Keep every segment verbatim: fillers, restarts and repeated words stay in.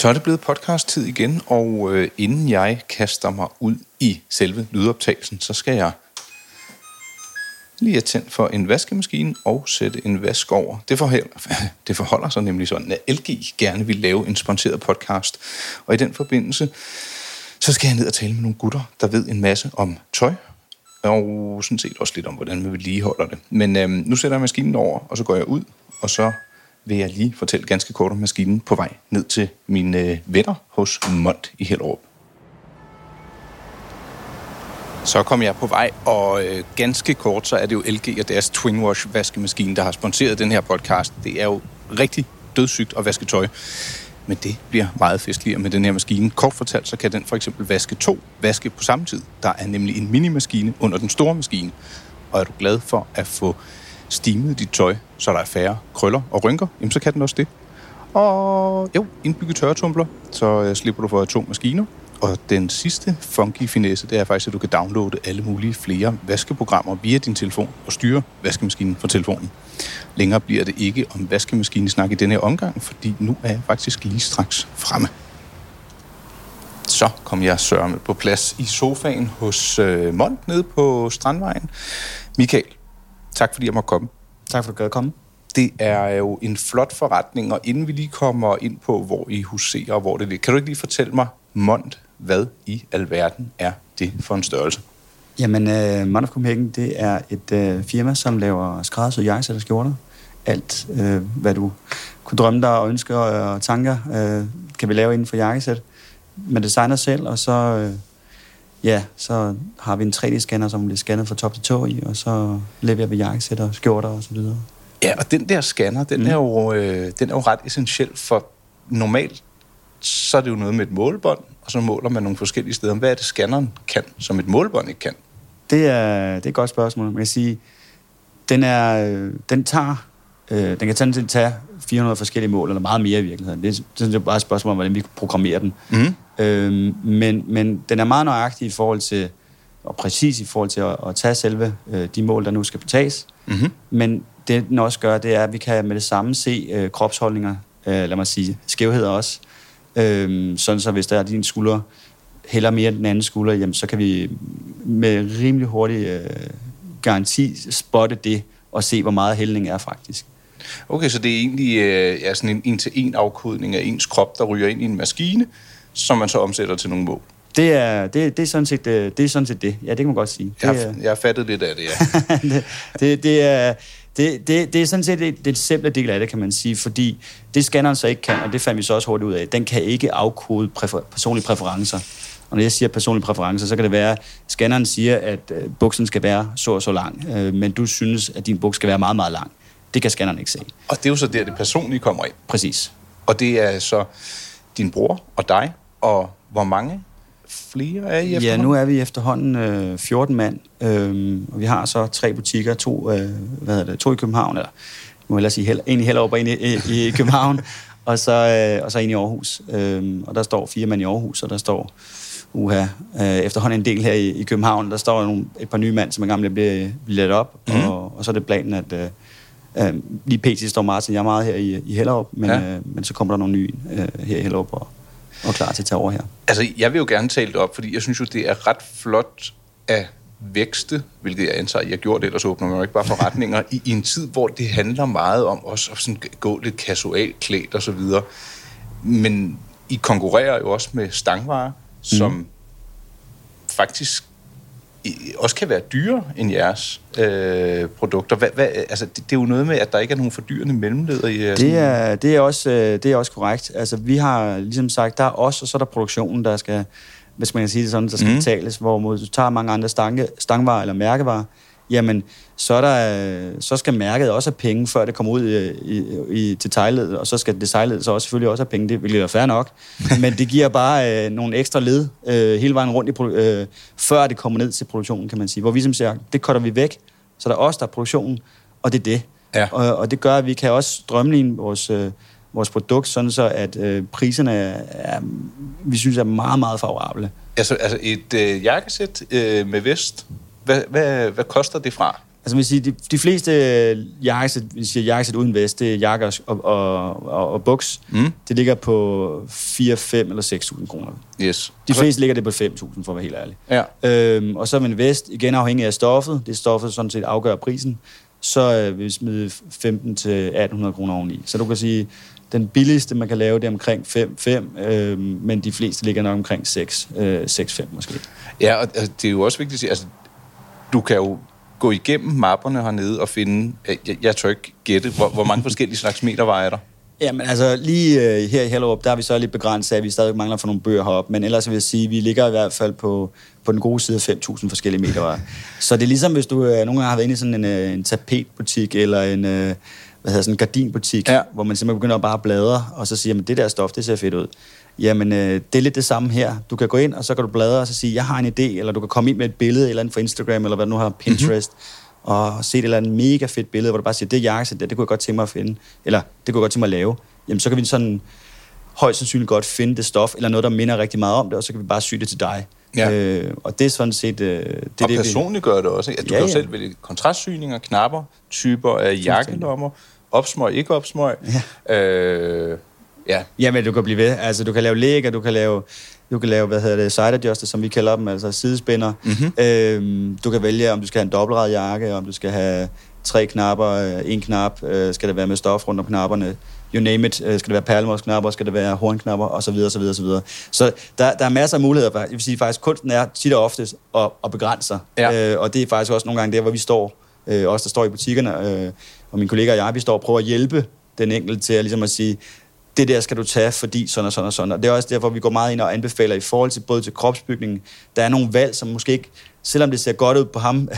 Så er det blevet podcast-tid igen, og øh, inden jeg kaster mig ud i selve lydoptagelsen, så skal jeg lige have tændt for en vaskemaskine og sætte en vask over. Det forholder, det forholder sig nemlig sådan, at L G gerne vil lave en sponsoreret podcast, og i den forbindelse, så skal jeg ned og tale med nogle gutter, der ved en masse om tøj, og sådan set også lidt om, hvordan vi vedligeholder det. Men øh, nu sætter jeg maskinen over, og så går jeg ud, og så vil jeg lige fortælle ganske kort om maskinen på vej ned til mine venner hos Mond i Hellerup. Så kom jeg på vej, og øh, ganske kort, så er det jo L G og deres Twinwash-vaskemaskine, der har sponsoreret den her podcast. Det er jo rigtig dødssygt at vaske tøj, men det bliver meget festligere med den her maskine. Kort fortalt, så kan den for eksempel vaske to vaske på samme tid. Der er nemlig en minimaskine under den store maskine, og er du glad for at få stimet dit tøj, så der er færre krøller og rynker, jamen så kan den også det. Og jo, indbygget tørretumbler, så slipper du for to maskiner. Og den sidste funky finesse, det er faktisk, at du kan downloade alle mulige flere vaskeprogrammer via din telefon og styre vaskemaskinen fra telefonen. Længere bliver det ikke om vaskemaskinesnak i denne her omgang, fordi nu er jeg faktisk lige straks fremme. Så kom jeg sørme på plads i sofaen hos øh, Mond nede på Strandvejen. Michael, tak fordi jeg måtte komme. Tak for at du gad komme. Det er jo en flot forretning, og inden vi lige kommer ind på, hvor I huserer og hvor det ligger, kan du ikke lige fortælle mig, Mond, hvad i alverden er det for en størrelse? Jamen, uh, Mond of Copenhagen, det er et uh, firma, som laver skræddersyede jakkesæt og skjorter. Alt, uh, hvad du kunne drømme dig og ønsker og tanker, uh, kan vi lave inden for jakkesæt. Man designer selv, og så... Uh, Ja, så har vi en tre D-scanner, som bliver scannet fra top til tå i, og så leverer vi jakkesætter, skjorter og så videre. Ja, og den der scanner, den, mm. er jo, øh, den er jo ret essentiel, for normalt så er det jo noget med et målebånd, og så måler man nogle forskellige steder. Hvad er det, scanneren kan, som et målebånd ikke kan? Det er, det er et godt spørgsmål. Man kan sige, den, er, den, tager, øh, den kan sådan set tage fire hundrede forskellige mål, eller meget mere i virkeligheden. Det er sådan set bare et spørgsmål om, hvordan vi programmerer den. Mm. Øhm, men, men den er meget nøjagtig i forhold til, og præcis i forhold til at, at tage selve øh, de mål, der nu skal tages. Mm-hmm. Men det, den også gør, det er, at vi kan med det samme se øh, kropsholdninger, øh, lad mig sige, skævheder også. Øh, sådan så hvis der er din skulder hælder mere den anden skulder, jamen, så kan vi med rimelig hurtig øh, garanti spotte det, og se, hvor meget hældning er faktisk. Okay, så det er egentlig øh, ja, sådan en en-til-en afkodning af ens krop, der ryger ind i en maskine, som man så omsætter til nogle mål. Det er, det, det er, sådan, set, det er sådan set det. Ja, det kan man godt sige. Det, jeg, jeg har fattet lidt af det, ja. det, det, det, er, det, det, det er sådan set det, det simple del af det, kan man sige, fordi det scanneren så ikke kan, og det fandt vi så også hurtigt ud af, den kan ikke afkode præfer, personlige præferencer. Og når jeg siger personlige præferencer, så kan det være, at scanneren siger, at buksen skal være så og så lang, men du synes, at din buks skal være meget, meget lang. Det kan scanneren ikke se. Og det er jo så der, det personlige kommer ind. Præcis. Og det er så din bror og dig, og hvor mange flere er I efterhånden? Ja, nu er vi efterhånden øh, fjorten mand, øh, og vi har så tre butikker, to, øh, hvad hedder det, to i København, eller må jeg ellers sige, hel, en i Hellerup og en i, i, i København, og så, øh, og så en i Aarhus. Øh, og der står fire mand i Aarhus, og der står uha, øh, efterhånden en del her i, i København, der står nogle, et par nye mand, som engang bliver let op, mm. og, og så er det planen, at... Øh, Øhm, lige pt. Står Martin, jeg er meget her i, i Hellerup, men, ja. øh, men så kommer der nogle nye øh, her i Hellerup og, og klar til at tage over her. Altså, jeg vil jo gerne tale det op, fordi jeg synes jo, det er ret flot at vækste, hvilket jeg antager, jeg gjorde det, ellers åbner man jo ikke bare forretninger, i, i en tid, hvor det handler meget om også at sådan gå lidt casualt klædt og så videre. Men I konkurrerer jo også med stangvarer, som mm. faktisk også kan være dyrere end jeres øh, produkter. Hva, hva, altså, det, det er jo noget med, at der ikke er nogen fordyrende mellemleder i... Det er, det er, også, det er også korrekt. Altså, vi har ligesom sagt, der er os, og så er der produktionen, der skal, hvis man kan sige det sådan, der skal mm. betales, hvorimod du tager mange andre stange, stangvarer eller mærkevarer, jamen, så, er der, så skal mærket også have penge, før det kommer ud i, i, i, til teglede, og så skal designledet så også selvfølgelig også have penge, det hvilket er fair nok, men det giver bare øh, nogle ekstra led øh, hele vejen rundt, i produ- øh, før det kommer ned til produktionen, kan man sige, hvor vi som siger, det cutter vi væk, så der er os, der er produktionen, og det er det. Ja. Og, og det gør, at vi kan også strømline vores, øh, vores produkt, sådan så at øh, priserne, er, vi synes, er meget, meget favorable. Altså, altså et øh, jakkesæt øh, med vest... Hvad, hvad, hvad koster det fra? Altså man siger, de, de fleste jakkesæt, hvis jeg jakkesæt uden vest, det er jakker og, og, og, og buks. Mm. Det ligger på fire, fem eller seks tusind kroner. Yes. De fleste så ligger det på fem tusind, for at være helt ærlig. Ja. Øhm, og så er en vest, igen afhængig af stoffet. Det stoffet sådan set afgør prisen. Så øh, vil vi smide femten til atten hundrede kroner oveni. Så du kan sige, den billigste man kan lave, det er omkring fem komma fem, øh, men de fleste ligger nok omkring seks komma fem øh, måske. Ja, og det er jo også vigtigt at sige, altså, du kan jo gå igennem mapperne hernede og finde, jeg, jeg tør ikke gætte, hvor, hvor mange forskellige slags meterveje er der? Jamen altså, lige øh, her i Hellerup, der er vi så lidt begrænset, at vi stadig mangler for nogle bøger heroppe, men ellers vil jeg sige, at vi ligger i hvert fald på, på den gode side af fem tusind forskellige meterveje. Så det er ligesom, hvis du øh, nogle gange har været inde i sådan en, øh, en tapetbutik, eller en... Øh, hvad hedder sådan en gardinbutik, ja, hvor man simpelthen begynder at bare bladre, og så siger, jamen det der stof, det ser fedt ud. Jamen, øh, det er lidt det samme her. Du kan gå ind, og så kan du bladre, og så sige, jeg har en idé, eller du kan komme ind med et billede, eller andet fra Instagram, eller hvad du nu har, Pinterest, mm-hmm, og se et eller andet mega fedt billede, hvor du bare siger, det jakkesæt der, det kunne jeg godt tænke mig at finde, eller det kunne jeg godt tænke mig at lave. Jamen, så kan vi sådan højst sandsynligt godt finde det stof, eller noget, der minder rigtig meget om det, og så kan vi bare sy det til dig. Ja. Øh, og det er sådan set... Øh, det, og det, personligt vi... gør det også, ikke? At du ja, kan ja. selv vælge kontrastsyninger, knapper, typer af jakkelommer, opsmøg, ikke opsmøg. Ja. Øh, ja. Jamen, du kan blive ved. Altså, du kan lave lægger, du kan lave, du kan lave hvad hedder det, side adjuster, som vi kalder dem, altså sidespænder. Mm-hmm. Øh, du kan vælge, om du skal have en dobbeltradet jakke, om du skal have tre knapper, en knap, øh, skal det være med stof rundt om knapperne. You name it. Skal det være perlemorsknapper, skal det være hornknapper, og så videre, så videre, så videre. Så der, der er masser af muligheder. Jeg vil sige, faktisk kunsten er tit og oftest at, at begrænse sig. Ja. Øh, og det er faktisk også nogle gange der, hvor vi står, øh, os der står i butikkerne, øh, og mine kollegaer og jeg, vi står og prøver at hjælpe den enkelte til at, ligesom at sige, det der skal du tage, fordi sådan og sådan og sådan. Og det er også derfor, vi går meget ind og anbefaler i forhold til både til kropsbygningen. Der er nogle valg, som måske ikke, selvom det ser godt ud på ham,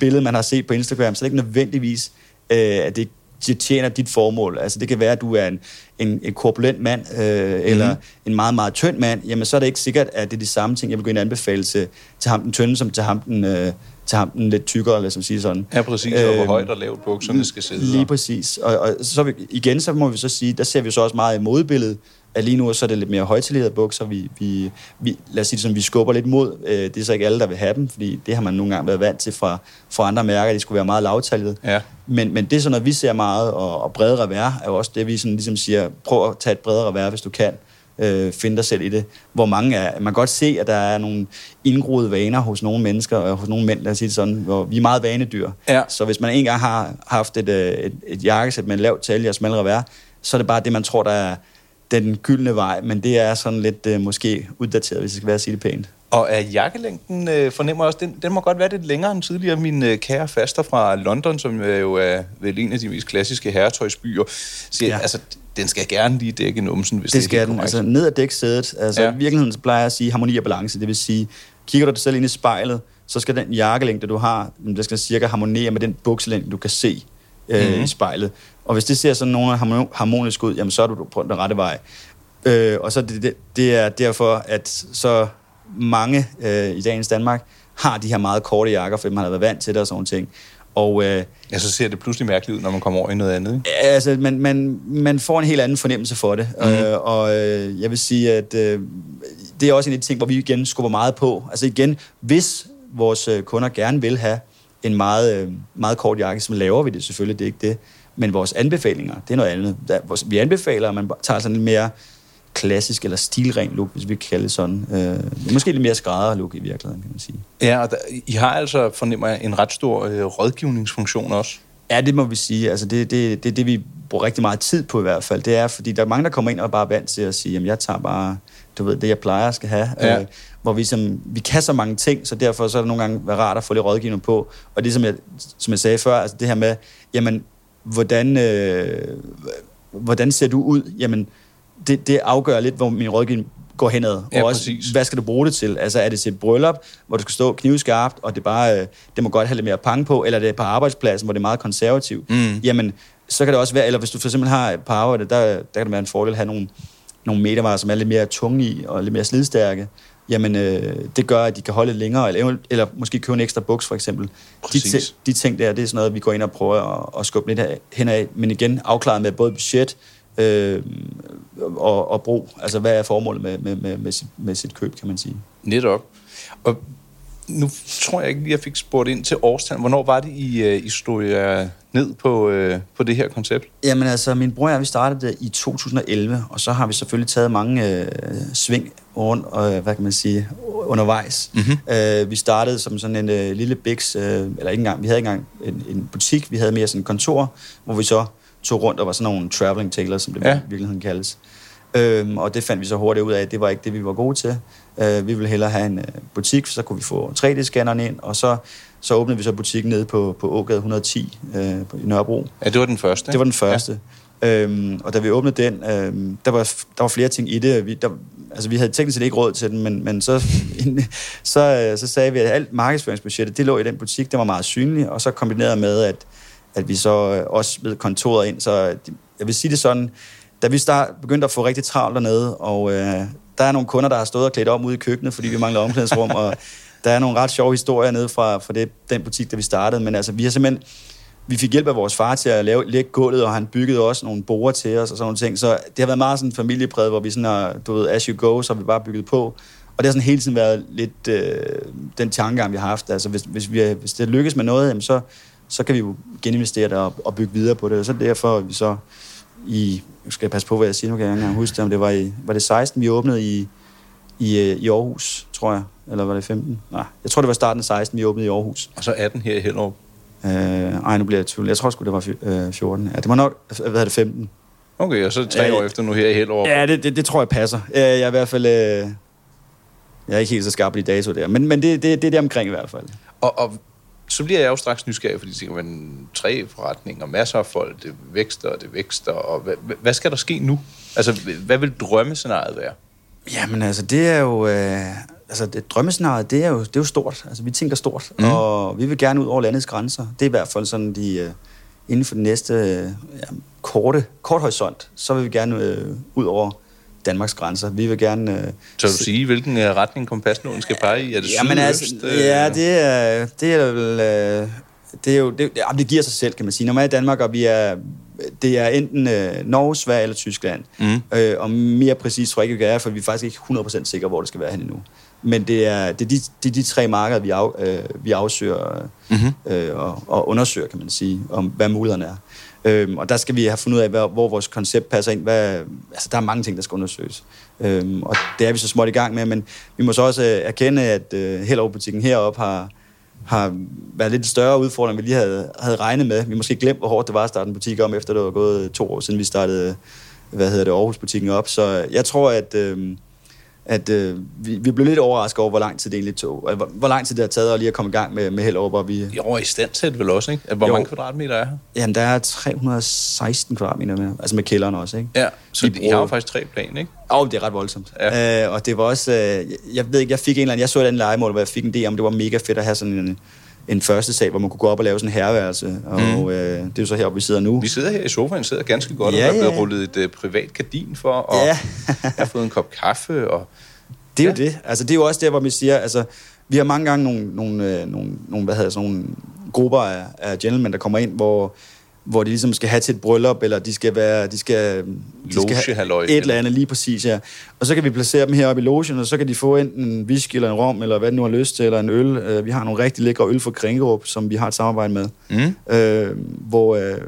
billedet man har set på Instagram, så er det ikke nødvendigvis, øh, at det det tjener dit formål. Altså det kan være, at du er en, en, en korpulent mand, øh, eller mm-hmm, en meget, meget tynd mand, jamen så er det ikke sikkert, at det er de samme ting, jeg vil gå ind og anbefale til, til ham den tynde, som til ham den, øh, til ham den lidt tykkere, lad os sige sådan. Ja, præcis, og øh, hvor højt og lavt bukserne skal sidde. Lige præcis. Og, og så vi, igen, så må vi så sige, der ser vi så også meget i modebilledet, at lige nu så er det lidt mere højtillede bukser, vi, vi, vi, lad os sige det som, vi skubber lidt mod. Det er så ikke alle, der vil have dem, fordi det har man nogle gange været vant til fra, fra andre mærker, de skulle være meget lavtallede. Ja. Men, men det er sådan noget, vi ser meget, og, og bredere revær er jo også det, vi sådan ligesom siger, prøv at tage et bredere revær, hvis du kan. Øh, finde dig selv i det. Hvor mange er, man kan godt se, at der er nogle indgroede vaner hos nogle mennesker, og hos nogle mænd, lad os sige det sådan, hvor vi er meget vanedyr. Ja. Så hvis man engang har haft et, et, et, et jakkesæt med en lav talje og smal revær, så er det bare det, man tror, der er den gyldne vej, men det er sådan lidt øh, måske uddateret, hvis jeg skal være at sige det pænt. Og er jakkelængden, øh, fornemmer jeg også, den, den må godt være lidt længere end tidligere. Min øh, kære faster fra London, som øh, jo er vel en af de mest klassiske herretøjsbyer, siger, ja, altså, den skal gerne lige dække numsen, hvis det, det skal den, korrekt. Altså ned ad dæksædet. Altså ja, i virkeligheden så plejer jeg at sige harmoni og balance, det vil sige, kigger du dig selv ind i spejlet, så skal den jakkelængde, du har, det skal cirka harmonere med den bukselængde, du kan se øh, mm-hmm, i spejlet. Og hvis det ser sådan nogle harmonisk ud, jamen så er du på den rette vej. Øh, og så det, det, det er derfor, at så mange øh, i dagens Danmark har de her meget korte jakker, fordi man har været vant til det og sådan ting. Og, øh, ja, så ser det pludselig mærkeligt ud, når man kommer over i noget andet, ikke? Altså, man, man, man får en helt anden fornemmelse for det. Mm-hmm. Øh, og øh, jeg vil sige, at øh, det er også en af de ting, hvor vi igen skubber meget på. Altså igen, hvis vores kunder gerne vil have en meget, meget kort jakke, så laver vi det selvfølgelig, det er ikke det. Men vores anbefalinger, det er noget andet. Vi anbefaler, at man tager sådan en mere klassisk eller stilren look, hvis vi kan kalde det sådan. Øh, måske lidt mere skrædder look i virkeligheden, kan man sige. Ja, og der, I har altså, fornemmer jeg, en ret stor øh, rådgivningsfunktion også. Ja, det må vi sige. Altså, det er det, det, det, vi bruger rigtig meget tid på i hvert fald. Det er, fordi der er mange, der kommer ind og bare er vant til at sige, jamen jeg tager bare, du ved, det jeg plejer at skal have. Ja. Øh, hvor vi, som, vi kan så mange ting, så derfor så er det nogle gange været rart at få lidt rådgivning på. Og det, som jeg, som jeg sagde før, altså det her med, jamen, hvordan, øh, hvordan ser du ud? Jamen, det, det afgør lidt, hvor min rådgivning går henad. Og ja, også, hvad skal du bruge det til? Altså, er det til et bryllup, hvor du skal stå knivskarpt, og det bare, øh, det må godt have lidt mere pang på, eller er det på arbejdspladsen, hvor det er meget konservativt? Mm. Jamen, så kan det også være, eller hvis du for eksempel har et par arbejde, der, der kan det være en fordel at have nogle, nogle metervarer, som er lidt mere tunge i, og lidt mere slidstærke. Jamen, øh, det gør, at de kan holde længere, eller, eller måske købe en ekstra buks, for eksempel. De, t- de ting der, det er sådan noget, vi går ind og prøver at, at skubbe lidt henad, men igen, afklaret med både budget øh, og, og brug. Altså, hvad er formålet med, med, med, med, sit, med sit køb, kan man sige. Netop. Og nu tror jeg ikke, jeg fik spurgt ind til årstallet. Hvornår var det, I, I stod jer ned på, på det her koncept? Jamen altså, min bror og jeg, vi startede det i to tusind og elleve, og så har vi selvfølgelig taget mange øh, sving rundt, og, hvad kan man sige, undervejs. Mm-hmm. Øh, vi startede som sådan en øh, lille biks, øh, eller ikke engang, vi havde ikke engang en, en butik, vi havde mere sådan et kontor, hvor vi så tog rundt og var sådan nogle traveling tailors, som det ja. i virkeligheden kaldes. Øhm, og det fandt vi så hurtigt ud af, at det var ikke det, vi var gode til. Øh, vi ville hellere have en øh, butik, så kunne vi få tre D-scanneren ind, og så, så åbnede vi så butikken nede på, på Ågade et hundrede og ti øh, i Nørrebro. Ja, det var den første. Det var den første. Ja. Øhm, og da vi åbnede den, øh, der, var, der var flere ting i det. Vi, der, altså, vi havde teknisk set ikke råd til den, men, men så, så, øh, så sagde vi, at alt markedsføringsbudgettet, det lå i den butik, det var meget synligt, og så kombineret med, at, at vi så øh, også ved kontoret ind. Så jeg vil sige det sådan, da vi start, begyndte at få rigtig travlt dernede, og øh, der er nogle kunder, der har stået og klædt om ude i køkkenet, fordi vi mangler omklædningsrum, og der er nogle ret sjove historier nede fra, fra det, den butik, der vi startede. Men altså, vi har simpelthen, vi fik hjælp af vores far til at lave, lægge gulvet, og han byggede også nogle borer til os og sådan nogle ting. Så det har været meget sådan familiepræget, hvor vi sådan har, du ved, as you go, så har vi bare bygget på. Og det har sådan hele tiden været lidt øh, den tankegang, vi har haft. Altså, hvis, hvis, vi, hvis det lykkes med noget, jamen, så, så kan vi jo geninvestere det og, og bygge videre på det. Og så derfor vi så i, skal jeg passe på, hvad jeg siger nu, kan jeg ikke engang huske det, om det var i, var det seksten, vi åbnede i, i, i Aarhus, tror jeg, eller var det femten? Nej, jeg tror, det var starten af seksten, vi åbnede i Aarhus. Og så atten her i Hellerup? Øh, ej, nu bliver jeg tvivl. Jeg tror sgu, det var fjorten. Ja, det var nok, hvad er det, femten? Okay, og så tre øh, år efter nu her i Hellerup. Ja, det, det, det tror jeg passer. Jeg er i hvert fald, øh, jeg er ikke helt så skarp på de datoer der, men, men det, det, det er det omkring i hvert fald. Og, og så bliver jeg jo straks nysgerrig, fordi det er tre forretninger, masser af folk, det vækster, og det vækster, og hvad, hvad skal der ske nu? Altså, hvad vil drømmescenariet være? Jamen altså, det er jo, øh, altså det drømmescenariet, det er jo, det er jo stort. Altså, vi tænker stort, mm. og vi vil gerne ud over landets grænser. Det er i hvert fald sådan, de, øh, inden for den næste øh, korte, kort horisont, så vil vi gerne øh, ud over Danmarks grænser. Vi vil gerne... Øh, så vil du sige, hvilken øh, retning kompasnålen skal pege i? Er det ja, altså, øh? ja, det er, det er vel... Øh, det, er jo, det, det, det giver sig selv, kan man sige. Når man er i Danmark, og vi er... Det er enten øh, Norge, Sverige eller Tyskland. Mm. Øh, og mere præcist tror jeg ikke, vi kan være, for vi er faktisk ikke hundrede procent sikre, hvor det skal være henne endnu. Men det er, det er, de, det er de tre markeder, vi, af, øh, vi afsøger mm-hmm. øh, og, og undersøger, kan man sige, om hvad mulighederne er. Øhm, og der skal vi have fundet ud af, hvor, hvor vores koncept passer ind. Hvad, altså, der er mange ting, der skal undersøges. Øhm, og det er vi så småt i gang med, men vi må så også øh, erkende, at øh, Hellerup-butikken heroppe har, har været lidt større udfordring, end vi lige havde, havde regnet med. Vi måske glemt, hvor hårdt det var at starte en butik om, efter det var gået to år siden, vi startede hvad hedder det, Aarhus-butikken op. Så jeg tror, at... Øh, at øh, vi, vi blev lidt overrasket over, hvor lang tid det egentlig tog. Altså, hvor, hvor lang tid det har taget at lige at komme i gang med, med Hellerup, og vi... Jo, i standsæt vel også, ikke? Hvor jo. mange kvadratmeter er her? Jamen, der er tre hundrede og seksten kvadratmeter med, altså med kælderen også, ikke? Ja, så vi bruger... har jo faktisk tre plan, ikke? Åh, oh, det er ret voldsomt. Ja. Øh, og det var også... Øh, jeg ved ikke, jeg fik en eller anden... Jeg så et andet legemål, hvor jeg fik en idé om, det var mega fedt at have sådan en... en første sal, hvor man kunne gå op og lave sådan en herværelse, og mm. øh, det er jo så heroppe, vi sidder nu. Vi sidder her i sofaen, sidder ganske godt, ja, og der er blevet ja. rullet et uh, privat gardin for, og ja. jeg har fået en kop kaffe, og... Det er ja. jo det. Altså, det er jo også der, hvor man siger, altså, vi har mange gange nogle, nogle, nogle, nogle hvad hedder sådan nogle grupper af, af gentlemen, der kommer ind, hvor, hvor de ligesom skal have til et bryllup, eller de skal være, de skal... Loge-halløj. Et eller andet, lige præcis, ja. Og så kan vi placere dem heroppe i logen, og så kan de få enten en whisky eller en rom, eller hvad de nu har lyst til, eller en øl. Vi har nogle rigtig lækre øl fra Kringerup, som vi har et samarbejde med. Mm. Øh, hvor, øh,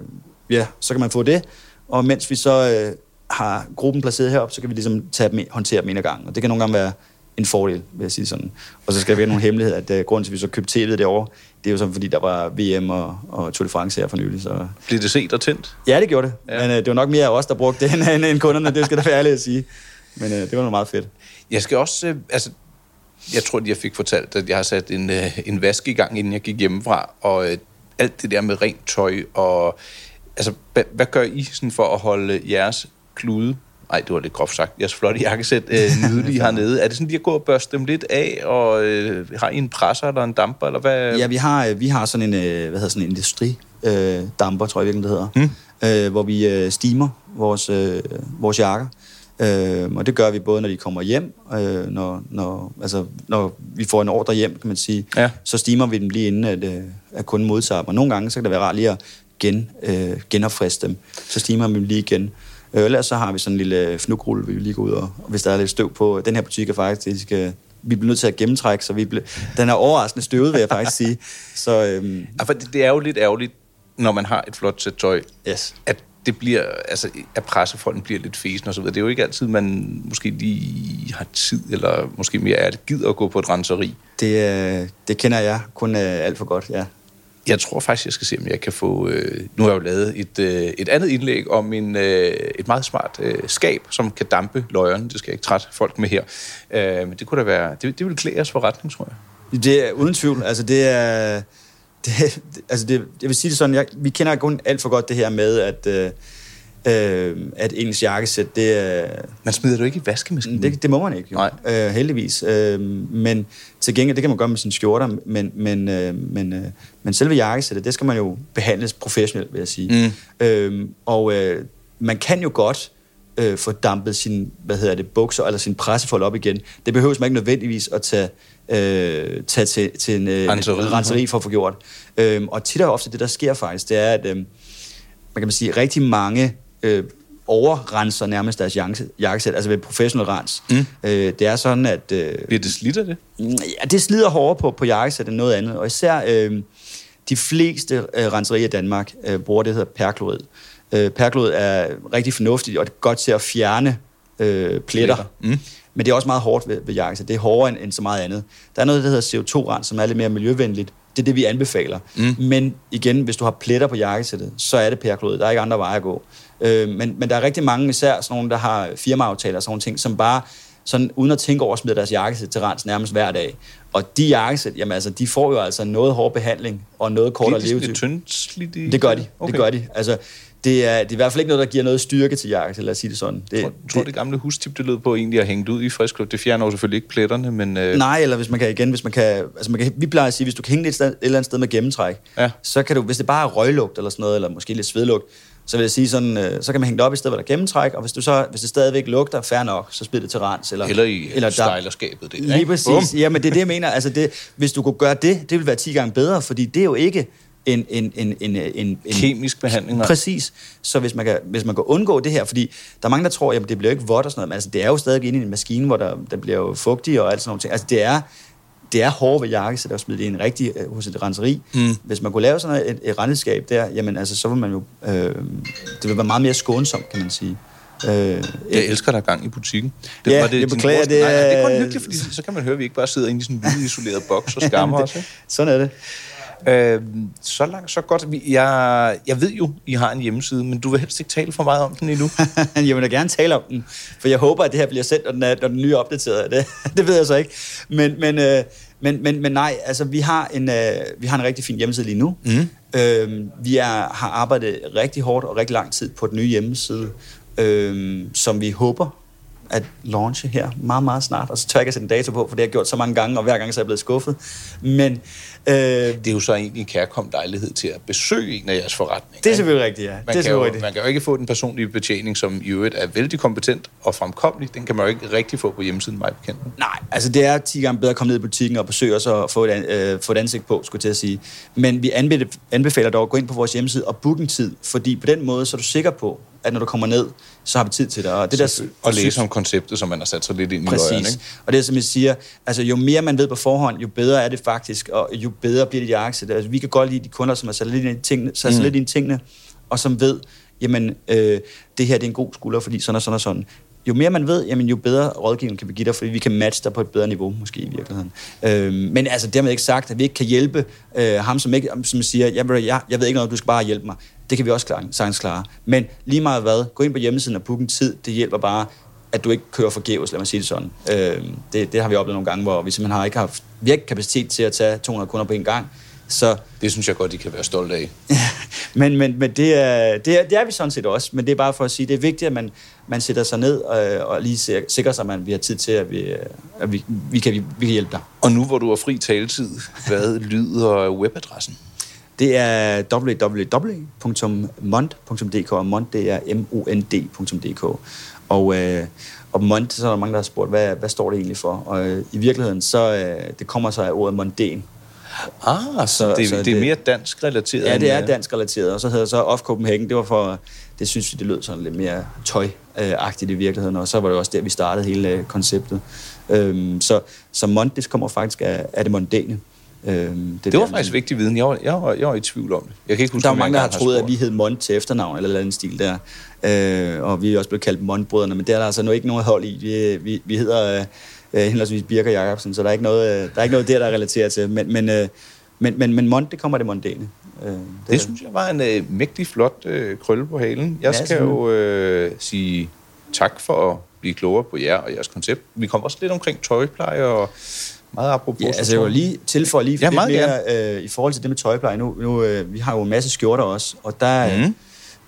ja, så kan man få det. Og mens vi så øh, har gruppen placeret heroppe, så kan vi ligesom tage dem, håndtere dem en af gangen. Og det kan nogle gange være en fordel, vil jeg sige sådan. Og så skal vi have nogle hemmeligheder, at uh, grunden til, at vi så købte T V'et derovre, det er jo sådan, fordi der var V M og, og Tour de France her for nylig. Så... Blev det set og tændt? Ja, det gjorde det. Ja. Men uh, det var nok mere af os, der brugte det, end, end kunderne, det skal da være ærligt at sige. Men uh, det var noget meget fedt. Jeg skal også... Uh, altså, jeg tror, at jeg fik fortalt, at jeg har sat en, uh, en vask i gang, inden jeg gik hjemmefra, og uh, alt det der med rent tøj, og... Altså, hvad, hvad gør I sådan for at holde jeres klude? Nej, det var lidt groft sagt. Jeres flotte jakkesæt øh, nydelige hernede. Er det sådan, at de har gået og børste dem lidt af, og øh, har I en presser eller en damper, eller hvad? Ja, vi har, vi har sådan en, øh, hvad hedder sådan en industridamper, øh, tror jeg virkelig, det hedder, hmm. øh, hvor vi øh, steamer vores, øh, vores jakker. Øh, og det gør vi både, når de kommer hjem, øh, når, når, altså, når vi får en ordre hjem, kan man sige, ja. så steamer vi dem lige inden, at, øh, at kunden modtager dem. Og nogle gange, så kan det være rart lige at gen, øh, genopfriske dem. Så steamer vi dem lige igen. Ellers så har vi sådan en lille fnugrulle, vi lige går ud og, og hvis der er lidt støv på. Den her butik er faktisk vi blev nødt til at gennemtrække, så vi blev, den er overraskende støvet, vil jeg faktisk sige. Så, øhm, ja, for det, det er jo lidt ærgerligt, når man har et flot sæt tøj, yes. at det bliver, altså, at pressefolken bliver lidt fesen og så videre. Det er jo ikke altid, man måske lige har tid, eller måske mere er det gider at gå på et renseri. Det, det kender jeg kun alt for godt, ja. Jeg tror faktisk, jeg skal se, om jeg kan få... Øh, nu har jeg jo lavet et, øh, et andet indlæg om en, øh, et meget smart øh, skab, som kan dampe løgerne. Det skal jeg ikke trætte folk med her. Øh, men det kunne da være... Det, det ville klæde os for retning, tror jeg. Det er uden tvivl. Altså, det er... Det, altså det, jeg vil sige det sådan, jeg, vi kender kun alt for godt det her med, at, øh, at ens jakkesæt, det... Øh, man smider det ikke i vaskemaskinen. Det, det må man ikke, jo. Nej. Øh, heldigvis. Øh, men til gengæld, det kan man gøre med sine skjorter, men, men, øh, men, øh, men selve jakkesættet, det skal man jo behandles professionelt, vil jeg sige. Mm. Øh, og øh, man kan jo godt øh, få dampet sine, hvad hedder det, bukser, eller sin pressefold op igen. Det behøves man ikke nødvendigvis at tage... Øh, tage til, til en øh, renseri for at få gjort. Øhm, og tit og ofte det, der sker faktisk, det er, at øhm, man kan man sige, rigtig mange øh, overrenser nærmest deres jakkesæt, altså ved professionel rens. Mm. Øh, det er sådan, at... Øh, det, det slider det? Ja, det slider hårdere på, på jakkesæt end noget andet. Og især øh, de fleste øh, renserier i Danmark øh, bruger det, der hedder perklorid. Øh, perklorid er rigtig fornuftigt, og det er godt til at fjerne øh, pletter. Mm. Men det er også meget hårdt ved, ved jakkesæt. Det er hårdere end, end så meget andet. Der er noget, der hedder C O to-rens, som er lidt mere miljøvenligt. Det er det, vi anbefaler. Mm. Men igen, hvis du har pletter på jakkesættet, så er det perklorid. Der er ikke andre veje at gå. Øh, men, men der er rigtig mange, især sådan nogle, der har firmaaftaler og sådan nogle ting, som bare, sådan, uden at tænke over, smider deres jakkesæt til rens nærmest hver dag. Og de jakkesæt, jamen altså, de får jo altså noget hård behandling og noget kortere levetid. Det gør de. Okay. Det gør de. Altså, Det er, det er i hvert fald ikke noget, der giver noget styrke til jakkesæt, lad os sige det sådan. Jeg tror, tror, det, det gamle hustip, det lød på egentlig at hænge det ud i frisk luft. Det fjerner jo selvfølgelig ikke pletterne, men... Øh... Nej, eller hvis man kan igen, hvis man kan... Altså man kan, vi plejer at sige, hvis du kan hænge det et, sted, et eller andet sted med gennemtræk, ja. Så kan du, hvis det bare er røglugt eller sådan noget, eller måske lidt svedlugt, så vil jeg sige sådan, øh, så kan man hænge det op i stedet, hvor der er gennemtræk, og hvis, du så, hvis det stadigvæk lugter, fair nok, så spid det til rens. Eller, eller i eller stejlerskabet. Det, lige ikke? Præcis. Boom. Ja, men det er det, jeg mener. Altså det, hvis du kunne gøre det, det ville være ti gange bedre, fordi det er jo ikke... En, en, en, en, en, en kemisk behandling. Nej. Præcis. Så hvis man, kan, hvis man kan undgå det her, fordi der er mange, der tror, at det bliver ikke vådt og sådan noget, men altså, det er jo stadig inde i en maskine, hvor der, der bliver jo fugtig og alt sådan nogle ting. Altså, det er, det er hårdt ved jakkesæt at smide det i en rigtig uh, hos et renseri. Mm. Hvis man kunne lave sådan et, et renseskab der, jamen altså, så vil man jo... Øh, det vil være meget mere skånsomt, kan man sige. Øh, jeg elsker der gang i butikken. Det, ja, det, jeg beklager det. Nej, nej, det er kun hyggeligt, fordi så kan man høre, at vi ikke bare sidder inde i sådan en lydisoleret boks og skammer os. Sådan er det. Øh, så langt, så godt. Jeg, jeg ved jo, I har en hjemmeside, men du vil helst ikke tale for meget om den endnu. Jeg vil da gerne tale om den, for jeg håber, at det her bliver sendt, når den er, når den nye opdateret. Det, det ved jeg så ikke. Men, men, øh, men, men, men nej, altså, vi har en, øh, vi har en rigtig fin hjemmeside lige nu. Mm. Øh, vi er, har arbejdet rigtig hårdt og rigtig lang tid på den nye hjemmeside, øh, som vi håber at launche her meget, meget snart. Og så tør jeg ikke sætte en dato på, for det har jeg gjort så mange gange, og hver gang så er jeg blevet skuffet. Men øh, det er jo så egentlig en kærkom dejlighed til at besøge en af jeres forretninger. Det er selvfølgelig rigtigt, ja. Man, det er kan, jo, rigtigt. Man kan jo ikke få den personlige betjening, som i øvrigt er vældig kompetent og fremkommelig. Den kan man jo ikke rigtig få på hjemmesiden, mig bekendt. Nej, altså det er ti gange bedre at komme ned i butikken og besøge os og få et, øh, få et ansigt på, skulle jeg til at sige. Men vi anbefaler dog at gå ind på vores hjemmeside og booke en tid, fordi på den måde så er du sikker på, at når du kommer ned, så har vi tid til dig. Og, det der, og læse om konceptet, som man har sat sig lidt ind i løgene. Ikke? Og det er, som jeg siger, altså jo mere man ved på forhånd, jo bedre er det faktisk, og jo bedre bliver det jakkesæt. Altså, vi kan godt lide de kunder, som har sat lidt ind i tingene, sat mm. lidt ind i tingene og som ved, jamen, øh, det her det er en god skulder, fordi sådan og sådan og sådan. Jo mere man ved, jamen, jo bedre rådgivning kan vi give dig, fordi vi kan matche dig på et bedre niveau, måske i virkeligheden. Øh, men altså, dermed ikke sagt, at vi ikke kan hjælpe øh, ham, som, ikke, som siger, jeg, jeg, jeg ved ikke noget, du skal bare hjælpe mig. Det kan vi også klare, sagtens klare. Men lige meget hvad, gå ind på hjemmesiden og book en tid, det hjælper bare, at du ikke kører forgæves, lad mig sige det sådan. Øh, det, det har vi oplevet nogle gange, hvor vi simpelthen har ikke haft virkelig kapacitet til at tage to hundrede kunder på en gang. Så, det synes jeg godt, de kan være stolte af. men men, men det, er, det, er, det er vi sådan set også, men det er bare for at sige, det er vigtigt, at man, man sætter sig ned og, og lige sikrer sig, at man, vi har tid til, at vi, at vi, vi, kan, vi, vi kan hjælpe dig. Og nu hvor du har fri taletid, hvad lyder webadressen? Det er w w w punktum mond punktum d k, og mond, det er m o n d punktum d k. Og, øh, og mond, så er der mange, der har spurgt, hvad, hvad står det egentlig for? Og øh, i virkeligheden, så øh, det kommer så af ordet mondæn. Ah, så, så, det, så det, det er mere dansk-relateret? Ja, det er dansk-relateret, og så hedder det så Off Copenhagen. Det var for, det synes vi, det lød sådan lidt mere tøj øh, agtigt i virkeligheden, og så var det også der, vi startede hele øh, konceptet. Øh, så, så Mondes kommer faktisk af, af det mondæne. Øhm, det, det var der, faktisk vigtig viden. Jeg var, jeg, var, jeg var i tvivl om det. Jeg kan ikke huske, der var mange, der har troet, at vi hed Mond til efternavn, eller et eller andet stil der. Øh, og vi er også blevet kaldt Mondbrødrene, men der er der altså nu ikke noget hold i. Vi, vi, vi hedder øh, henholdsvis Birker Jakobsen, så der er ikke noget, der, er ikke noget der, der er relateret til. Men, men, øh, men, men, men Mond, det kommer af det mondæne. Øh, det det synes jeg var en øh, mægtig flot øh, krølle på halen. Jeg ja, skal jo øh, sige tak for at blive klogere på jer og jeres koncept. Vi kom også lidt omkring tøjpleje og... Meget apropos. Ja, altså jeg var lige tilføje lige ja, lidt mere øh, i forhold til det med tøjpleje. Nu, nu, øh, vi har jo en masse skjorter også, og der, mm. øh,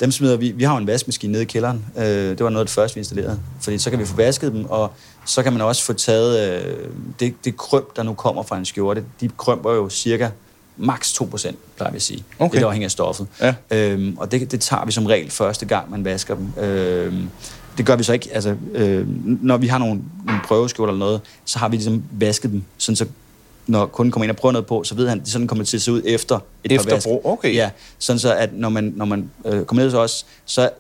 dem smider vi. Vi har jo en vaskemaskine nede i kælderen. Øh, det var noget af det første, vi installerede. Fordi så kan vi få vasket dem, og så kan man også få taget øh, det, det krømp, der nu kommer fra en skjorte. De krømper jo cirka maks to procent, plejer vi at sige. Okay. Det afhænger af stoffet. Ja. Øh, og det, det tager vi som regel første gang, man vasker dem. Øh, Det gør vi så ikke, altså, øh, når vi har nogle, nogle prøveskjorter eller noget, så har vi ligesom vasket dem, sådan så når kunden kommer ind og prøver noget på, så ved han, at det sådan kommer til at se ud efter et efter par vask. Bro, okay. Ja, sådan så, at når man, når man øh, kommer ned til os, så det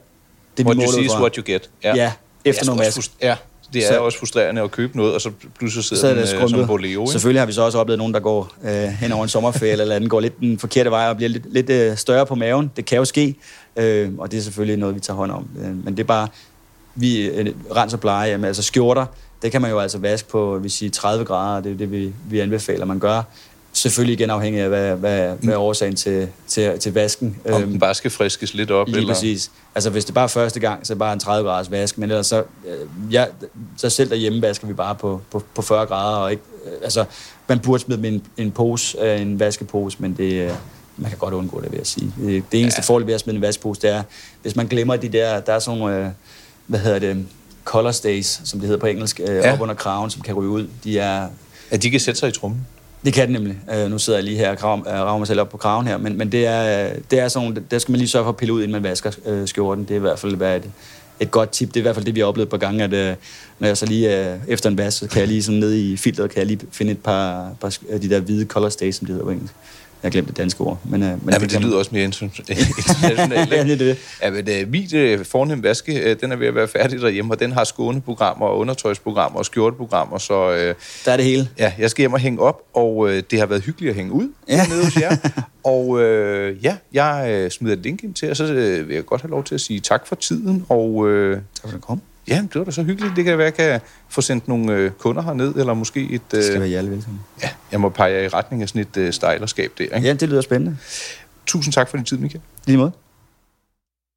vi måler for. What you see is what you get. Ja, ja efter nogle vask. Ja, det er så, også frustrerende at købe noget, og så pludselig sidder så den øh, som Boleo. Selvfølgelig har vi så også oplevet nogen, der går øh, hen over en sommerferie, eller den går lidt den forkerte vej og bliver lidt, lidt øh, større på maven. Det kan jo ske, øh, og det er selvfølgelig noget, vi tager hånd om. Øh, men det er bare... Vi renser pleje, jamen, altså skjorter, det kan man jo altså vaske på, vil sige, tredive grader, det er det, vi, vi anbefaler, man gør. Selvfølgelig igen afhængig af, hvad, hvad, hvad er årsagen til, til, til vasken. Om den bare skal friskes lidt op, lige eller? Lige præcis. Altså, hvis det bare er første gang, så er det bare en tredive graders vask, men ellers så, ja, så selv derhjemme vasker vi bare på, på, på fyrre grader, og ikke, altså, man burde smide med en, en pose, en vaskepose, men det... Man kan godt undgå det, vil jeg sige. Det eneste ja. Forhold ved at smide en vaskepose, det er, hvis man glemmer de der, der er sådan nogle... hvad hedder det, color stays, som det hedder på engelsk, øh, ja. Op under kraven, som kan ryge ud. De er... Ja, de kan sætte sig i trummen. Det kan det nemlig. Øh, nu sidder jeg lige her og krav, øh, rager mig selv op på kraven her, men, men det, er, det er sådan, der skal man lige sørge for at pille ud, inden man vasker øh, skjorten. Det er i hvert fald et, et godt tip. Det er i hvert fald det, vi har oplevet på gange, at øh, når jeg så lige øh, efter en vask, kan jeg lige sådan nede i filteret, kan jeg lige finde et par, par øh, de der hvide color stays, som det hedder på engelsk. Jeg glemte det danske ord. Men, øh, men ja, men det, det lyder også mere internationalt. Ja, det er det. Ja, men øh, mit øh, fornem vaske, øh, den er ved at være færdig derhjemme, og den har skåneprogrammer, og undertøjsprogrammer og skjorteprogrammer, så... Øh, der er det hele. Ja, jeg skal hjem og hænge op, og øh, det har været hyggeligt at hænge ud ja. Nede hos jer. Og øh, ja, jeg øh, smider et link ind til, og så øh, vil jeg godt have lov til at sige tak for tiden, og... Øh, tak for at komme. Ja, det var da så hyggeligt. Det kan være, at jeg kan få sendt nogle kunder herned, eller måske et... Det skal øh... være jer alle velkommen. Ja, jeg må pege jer i retning af sådan et øh, stejlerskab der, ikke? Ja, det lyder spændende. Tusind tak for din tid, Michael. Lige måde.